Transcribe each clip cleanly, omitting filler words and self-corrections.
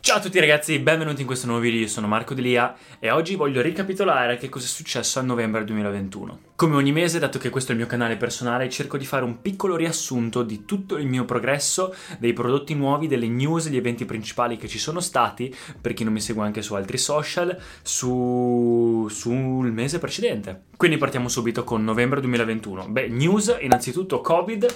Ciao a tutti ragazzi, benvenuti in questo nuovo video, io sono Marco Delia e oggi voglio ricapitolare che cosa è successo a novembre 2021. Come ogni mese, dato che questo è il mio canale personale, cerco di fare un piccolo riassunto di tutto il mio progresso, dei prodotti nuovi, delle news, gli eventi principali che ci sono stati, per chi non mi segue anche su altri social, sul mese precedente. Quindi partiamo subito con novembre 2021. Beh, news, innanzitutto Covid,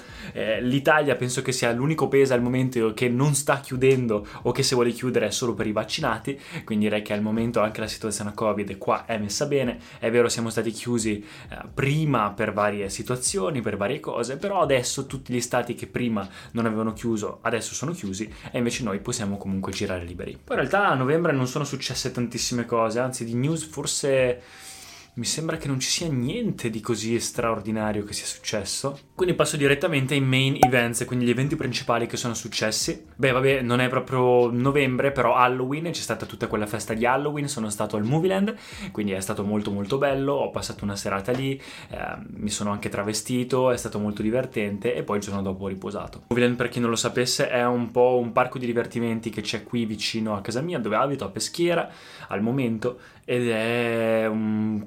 l'Italia penso che sia l'unico paese al momento che non sta chiudendo o che se vuole chiudere è solo per i vaccinati, quindi direi che al momento anche la situazione Covid qua è messa bene. È vero, siamo stati chiusi prima per varie situazioni, per varie cose, però adesso tutti gli stati che prima non avevano chiuso adesso sono chiusi e invece noi possiamo comunque girare liberi. Poi in realtà a novembre non sono successe tantissime cose, anzi di news forse mi sembra che non ci sia niente di così straordinario che sia successo. Quindi passo direttamente ai main events, quindi gli eventi principali che sono successi. Beh, vabbè, non è proprio novembre, però Halloween, c'è stata tutta quella festa di Halloween, sono stato al Movieland, quindi è stato molto molto bello, ho passato una serata lì, mi sono anche travestito, è stato molto divertente e poi il giorno dopo ho riposato. Movieland, per chi non lo sapesse, è un po' un parco di divertimenti che c'è qui vicino a casa mia, dove abito, a Peschiera, al momento, ed è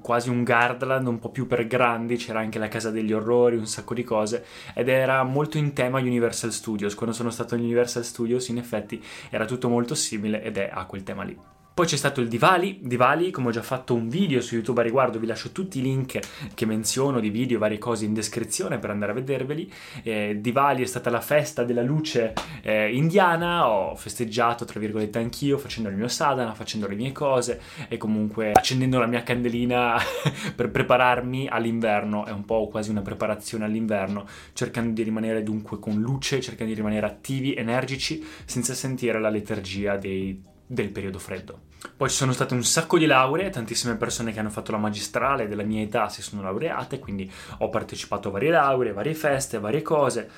quasi un Gardaland, un po' più per grandi, c'era anche la casa degli orrori, un sacco di cose, ed era molto in tema Universal Studios. Quando sono stato in Universal Studios in effetti era tutto molto simile ed è a quel tema lì. Poi c'è stato il Diwali, come ho già fatto un video su YouTube a riguardo, vi lascio tutti i link che menziono di video e varie cose in descrizione per andare a vederveli. Diwali è stata la festa della luce indiana, ho festeggiato tra virgolette anch'io facendo il mio sadhana, facendo le mie cose e comunque accendendo la mia candelina per prepararmi all'inverno, è un po' quasi una preparazione all'inverno, cercando di rimanere dunque con luce, cercando di rimanere attivi, energici, senza sentire la letargia del periodo freddo. Poi ci sono state un sacco di lauree, tantissime persone che hanno fatto la magistrale della mia età si sono laureate, quindi ho partecipato a varie lauree, varie feste, varie cose.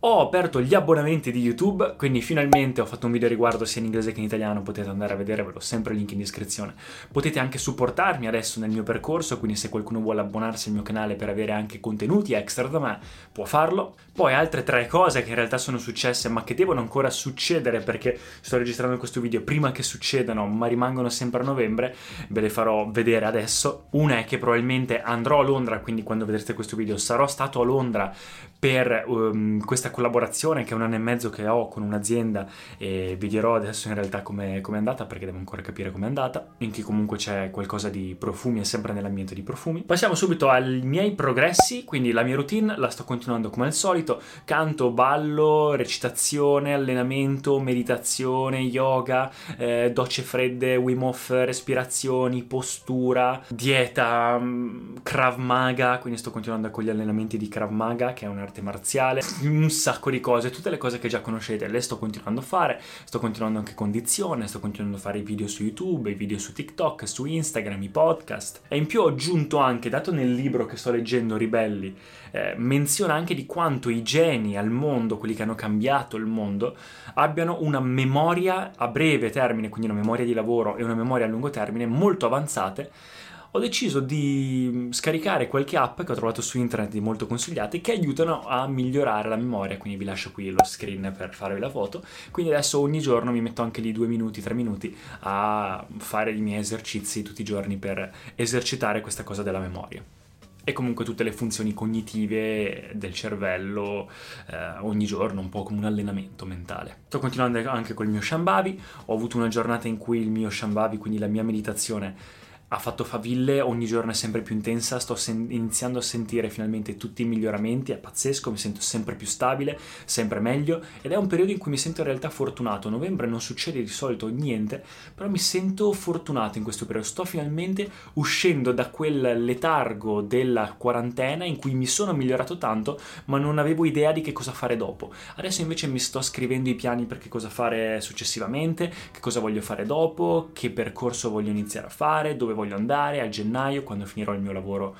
Ho aperto gli abbonamenti di YouTube, quindi finalmente ho fatto un video a riguardo sia in inglese che in italiano, potete andare a vedervelo, sempre link in descrizione. Potete anche supportarmi adesso nel mio percorso, quindi se qualcuno vuole abbonarsi al mio canale per avere anche contenuti extra da me, può farlo. Poi altre tre cose che in realtà sono successe ma che devono ancora succedere perché sto registrando questo video prima che succedano, ma rimangono sempre a novembre, ve le farò vedere adesso. Una è che probabilmente andrò a Londra, quindi quando vedrete questo video sarò stato a Londra per questa collaborazione che è 1 anno e mezzo che ho con un'azienda e vi dirò adesso in realtà come è andata, perché devo ancora capire com'è andata, in cui comunque c'è qualcosa di profumi, è sempre nell'ambiente di profumi. Passiamo subito ai miei progressi, quindi la mia routine la sto continuando come al solito, canto, ballo, recitazione, allenamento, meditazione, yoga, docce fredde, Wim Hof, respirazioni, postura, dieta, Krav Maga, quindi sto continuando con gli allenamenti di Krav Maga, che è un'arte marziale, un sacco di cose, tutte le cose che già conoscete, le sto continuando a fare, sto continuando anche condizione, sto continuando a fare i video su YouTube, i video su TikTok, su Instagram, i podcast. E in più ho aggiunto anche, dato nel libro che sto leggendo, Ribelli, menziona anche di quanto i geni al mondo, quelli che hanno cambiato il mondo, abbiano una memoria a breve termine, quindi una memoria di lavoro e una memoria a lungo termine molto avanzate. Ho deciso di scaricare qualche app che ho trovato su internet di molto consigliate che aiutano a migliorare la memoria, quindi vi lascio qui lo screen per farvi la foto. Quindi adesso ogni giorno mi metto anche lì 2 minuti, 3 minuti a fare i miei esercizi tutti i giorni per esercitare questa cosa della memoria. E comunque tutte le funzioni cognitive del cervello ogni giorno, un po' come un allenamento mentale. Sto continuando anche col mio shambhavi, ho avuto una giornata in cui il mio shambhavi, quindi la mia meditazione, ha fatto faville, ogni giorno è sempre più intensa, sto iniziando a sentire finalmente tutti i miglioramenti, è pazzesco, mi sento sempre più stabile, sempre meglio, ed è un periodo in cui mi sento in realtà fortunato. A novembre non succede di solito niente, però mi sento fortunato in questo periodo, sto finalmente uscendo da quel letargo della quarantena in cui mi sono migliorato tanto ma non avevo idea di che cosa fare dopo. Adesso invece mi sto scrivendo i piani per che cosa fare successivamente, che cosa voglio fare dopo, che percorso voglio iniziare a fare, dove voglio andare a gennaio quando finirò il mio lavoro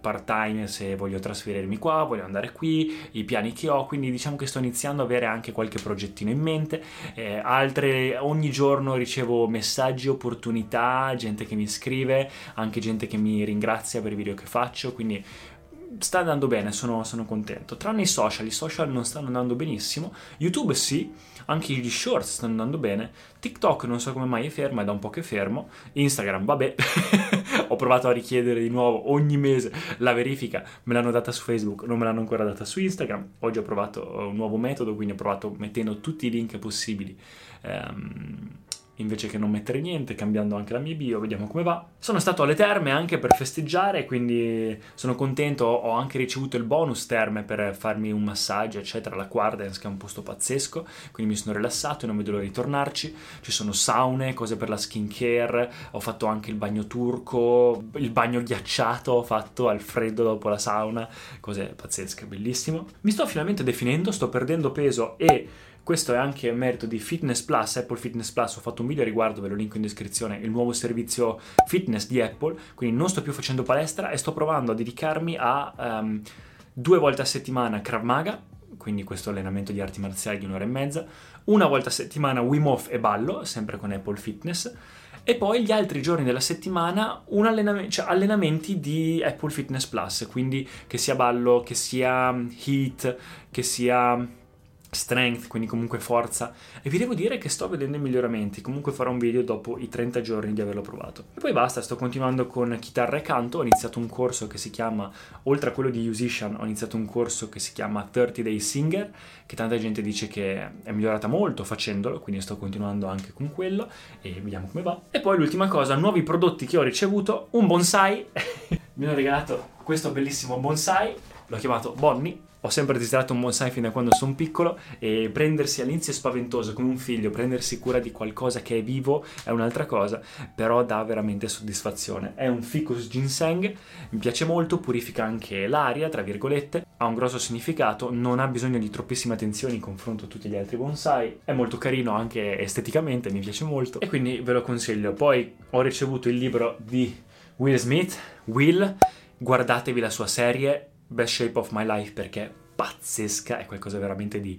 part time, se voglio trasferirmi qua, voglio andare qui, i piani che ho. Quindi diciamo che sto iniziando ad avere anche qualche progettino in mente, ogni giorno ricevo messaggi, opportunità, gente che mi scrive, anche gente che mi ringrazia per i video che faccio, quindi sta andando bene, sono contento. Tranne i social non stanno andando benissimo, YouTube sì, anche gli shorts stanno andando bene, TikTok non so come mai è fermo, è da un po' che fermo, Instagram vabbè, ho provato a richiedere di nuovo ogni mese la verifica, me l'hanno data su Facebook, non me l'hanno ancora data su Instagram. Oggi ho provato un nuovo metodo, quindi ho provato mettendo tutti i link possibili, invece che non mettere niente, cambiando anche la mia bio, vediamo come va. Sono stato alle terme anche per festeggiare, quindi sono contento, ho anche ricevuto il bonus terme per farmi un massaggio eccetera, la Quardens, che è un posto pazzesco, quindi mi sono rilassato e non vedo l'ora di tornarci. Ci sono saune, cose per la skin care, ho fatto anche il bagno turco, il bagno ghiacciato ho fatto al freddo dopo la sauna, cose pazzesche, bellissimo. Mi sto finalmente definendo, sto perdendo peso, e questo è anche a merito di Fitness+, Apple Fitness+. Ho fatto un video a riguardo, ve lo linko in descrizione, il nuovo servizio fitness di Apple. Quindi non sto più facendo palestra e sto provando a dedicarmi a 2 volte a settimana Krav Maga, quindi questo allenamento di arti marziali di 1 ora e mezza, 1 volta a settimana Wim Hof e ballo, sempre con Apple Fitness, e poi gli altri giorni della settimana un allenamenti di Apple Fitness+, quindi che sia ballo, che sia HIIT, che sia strength, quindi comunque forza, e vi devo dire che sto vedendo i miglioramenti. Comunque farò un video dopo i 30 giorni di averlo provato. E poi basta, sto continuando con chitarra e canto, ho iniziato un corso che si chiama, oltre a quello di Yousician, ho iniziato un corso che si chiama 30 Day Singer, che tanta gente dice che è migliorata molto facendolo, quindi sto continuando anche con quello e vediamo come va. E poi l'ultima cosa, nuovi prodotti che ho ricevuto, un bonsai, mi hanno regalato questo bellissimo bonsai, l'ho chiamato Bonnie. Ho sempre desiderato un bonsai fin da quando sono piccolo, e prendersi all'inizio è spaventoso, come un figlio, prendersi cura di qualcosa che è vivo è un'altra cosa, però dà veramente soddisfazione. È un ficus ginseng, mi piace molto, purifica anche l'aria, tra virgolette, ha un grosso significato, non ha bisogno di troppissime attenzioni in confronto a tutti gli altri bonsai, è molto carino anche esteticamente, mi piace molto e quindi ve lo consiglio. Poi ho ricevuto il libro di Will Smith, Will, guardatevi la sua serie Best Shape of My Life perché è pazzesca, è qualcosa veramente di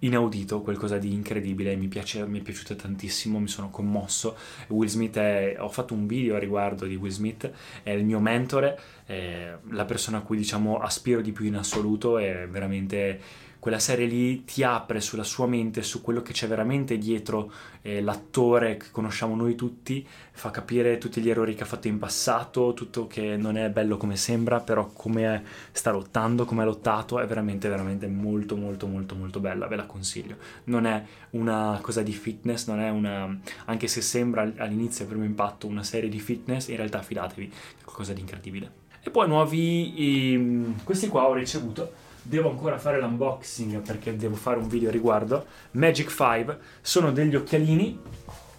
inaudito, qualcosa di incredibile, mi è piaciuta tantissimo, mi sono commosso. Will Smith ho fatto un video a riguardo di Will Smith, è il mio mentore, è la persona a cui diciamo aspiro di più in assoluto, è veramente quella serie lì ti apre sulla sua mente, su quello che c'è veramente dietro l'attore che conosciamo noi tutti, fa capire tutti gli errori che ha fatto in passato, tutto che non è bello come sembra, però come sta lottando, come ha lottato, è veramente veramente molto molto molto molto bella, ve la consiglio. Non è una cosa di fitness, non è una, anche se sembra all'inizio, al primo impatto, una serie di fitness, in realtà fidatevi, è qualcosa di incredibile. E poi questi qua ho ricevuto. Devo ancora fare l'unboxing perché devo fare un video a riguardo. Magic 5, sono degli occhialini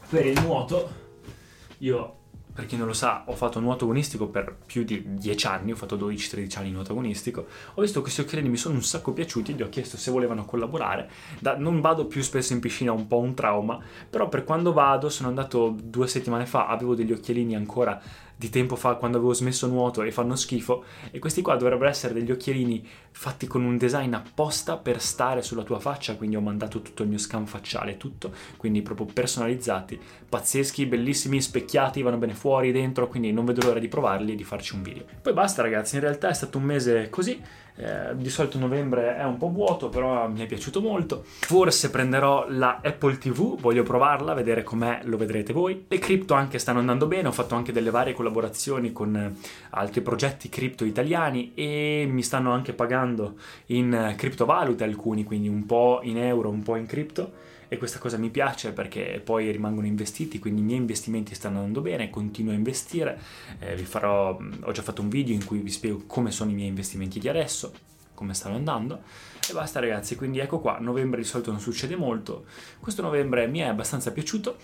per il nuoto. Io, per chi non lo sa, ho fatto nuoto agonistico per più di 10 anni, ho fatto 12-13 anni di nuoto agonistico. Ho visto che questi occhialini mi sono un sacco piaciuti, gli ho chiesto se volevano collaborare. Non vado più spesso in piscina, è un po' un trauma, però per quando vado, sono andato 2 settimane fa, avevo degli occhialini ancora di tempo fa quando avevo smesso nuoto e fanno schifo, e questi qua dovrebbero essere degli occhialini fatti con un design apposta per stare sulla tua faccia, quindi ho mandato tutto il mio scan facciale, tutto, quindi proprio personalizzati, pazzeschi, bellissimi, specchiati, vanno bene fuori, dentro, quindi non vedo l'ora di provarli e di farci un video. Poi basta ragazzi, in realtà è stato un mese così, di solito novembre è un po' vuoto, però mi è piaciuto molto. Forse prenderò la Apple TV, voglio provarla, vedere com'è, lo vedrete voi. Le cripto anche stanno andando bene, ho fatto anche delle varie collaborazioni con altri progetti cripto italiani e mi stanno anche pagando in criptovalute alcuni, quindi un po' in euro, un po' in cripto. e questa cosa mi piace perché poi rimangono investiti, quindi i miei investimenti stanno andando bene, continuo a investire, ho già fatto un video in cui vi spiego come sono i miei investimenti di adesso, come stanno andando, e basta ragazzi. Quindi ecco qua, novembre di solito non succede molto, questo novembre mi è abbastanza piaciuto.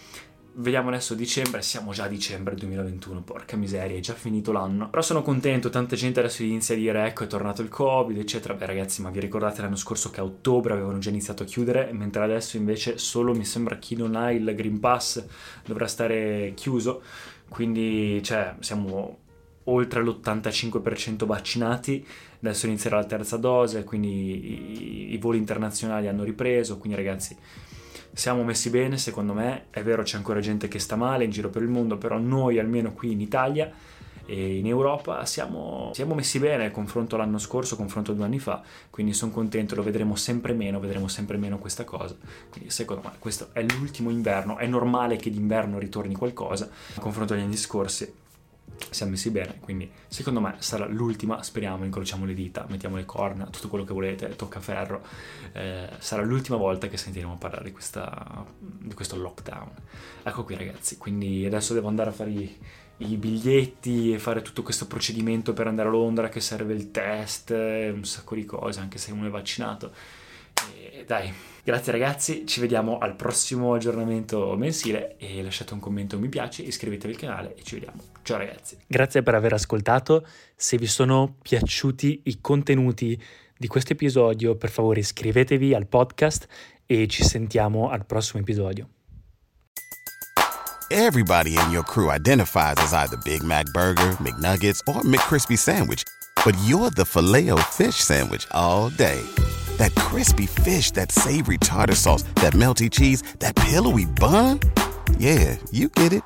Vediamo adesso dicembre, siamo già a dicembre 2021, porca miseria, è già finito l'anno. Però sono contento, tanta gente adesso inizia a dire ecco è tornato il Covid eccetera. Beh ragazzi, ma vi ricordate l'anno scorso che a ottobre avevano già iniziato a chiudere, mentre adesso invece solo mi sembra chi non ha il Green Pass dovrà stare chiuso, quindi cioè siamo oltre l'85% vaccinati, adesso inizierà la terza dose, quindi i voli internazionali hanno ripreso, quindi ragazzi siamo messi bene, secondo me. È vero, c'è ancora gente che sta male in giro per il mondo, però noi, almeno qui in Italia e in Europa, siamo messi bene confronto all'anno scorso, confronto a 2 anni fa, quindi sono contento. Lo vedremo sempre meno questa cosa, quindi secondo me questo è l'ultimo inverno. È normale che d'inverno ritorni qualcosa, confronto agli anni scorsi siamo messi bene, quindi secondo me sarà l'ultima, speriamo, incrociamo le dita, mettiamo le corna, tutto quello che volete, toccaferro, sarà l'ultima volta che sentiremo parlare di questo lockdown. Ecco qui ragazzi, quindi adesso devo andare a fare i biglietti e fare tutto questo procedimento per andare a Londra, che serve il test, un sacco di cose, anche se uno è vaccinato. E dai, grazie ragazzi, ci vediamo al prossimo aggiornamento mensile e lasciate un commento, un mi piace, iscrivetevi al canale e ci vediamo. Ciao ragazzi. Grazie per aver ascoltato. Se vi sono piaciuti i contenuti di questo episodio, per favore iscrivetevi al podcast e ci sentiamo al prossimo episodio. Everybody in your crew identifies as either Big Mac Burger, McNuggets or McCrispy Sandwich, but you're the Filet-O-Fish Sandwich all day. That crispy fish, that savory tartar sauce, that melty cheese, that pillowy bun. Yeah, you get it.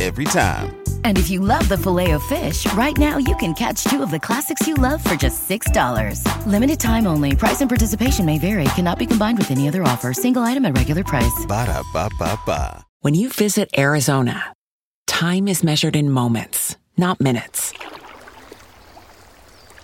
Every time. And if you love the Filet-O-Fish, right now you can catch 2 of the classics you love for just $6. Limited time only. Price and participation may vary. Cannot be combined with any other offer. Single item at regular price. Ba-da-ba-ba-ba. When you visit Arizona, time is measured in moments, not minutes.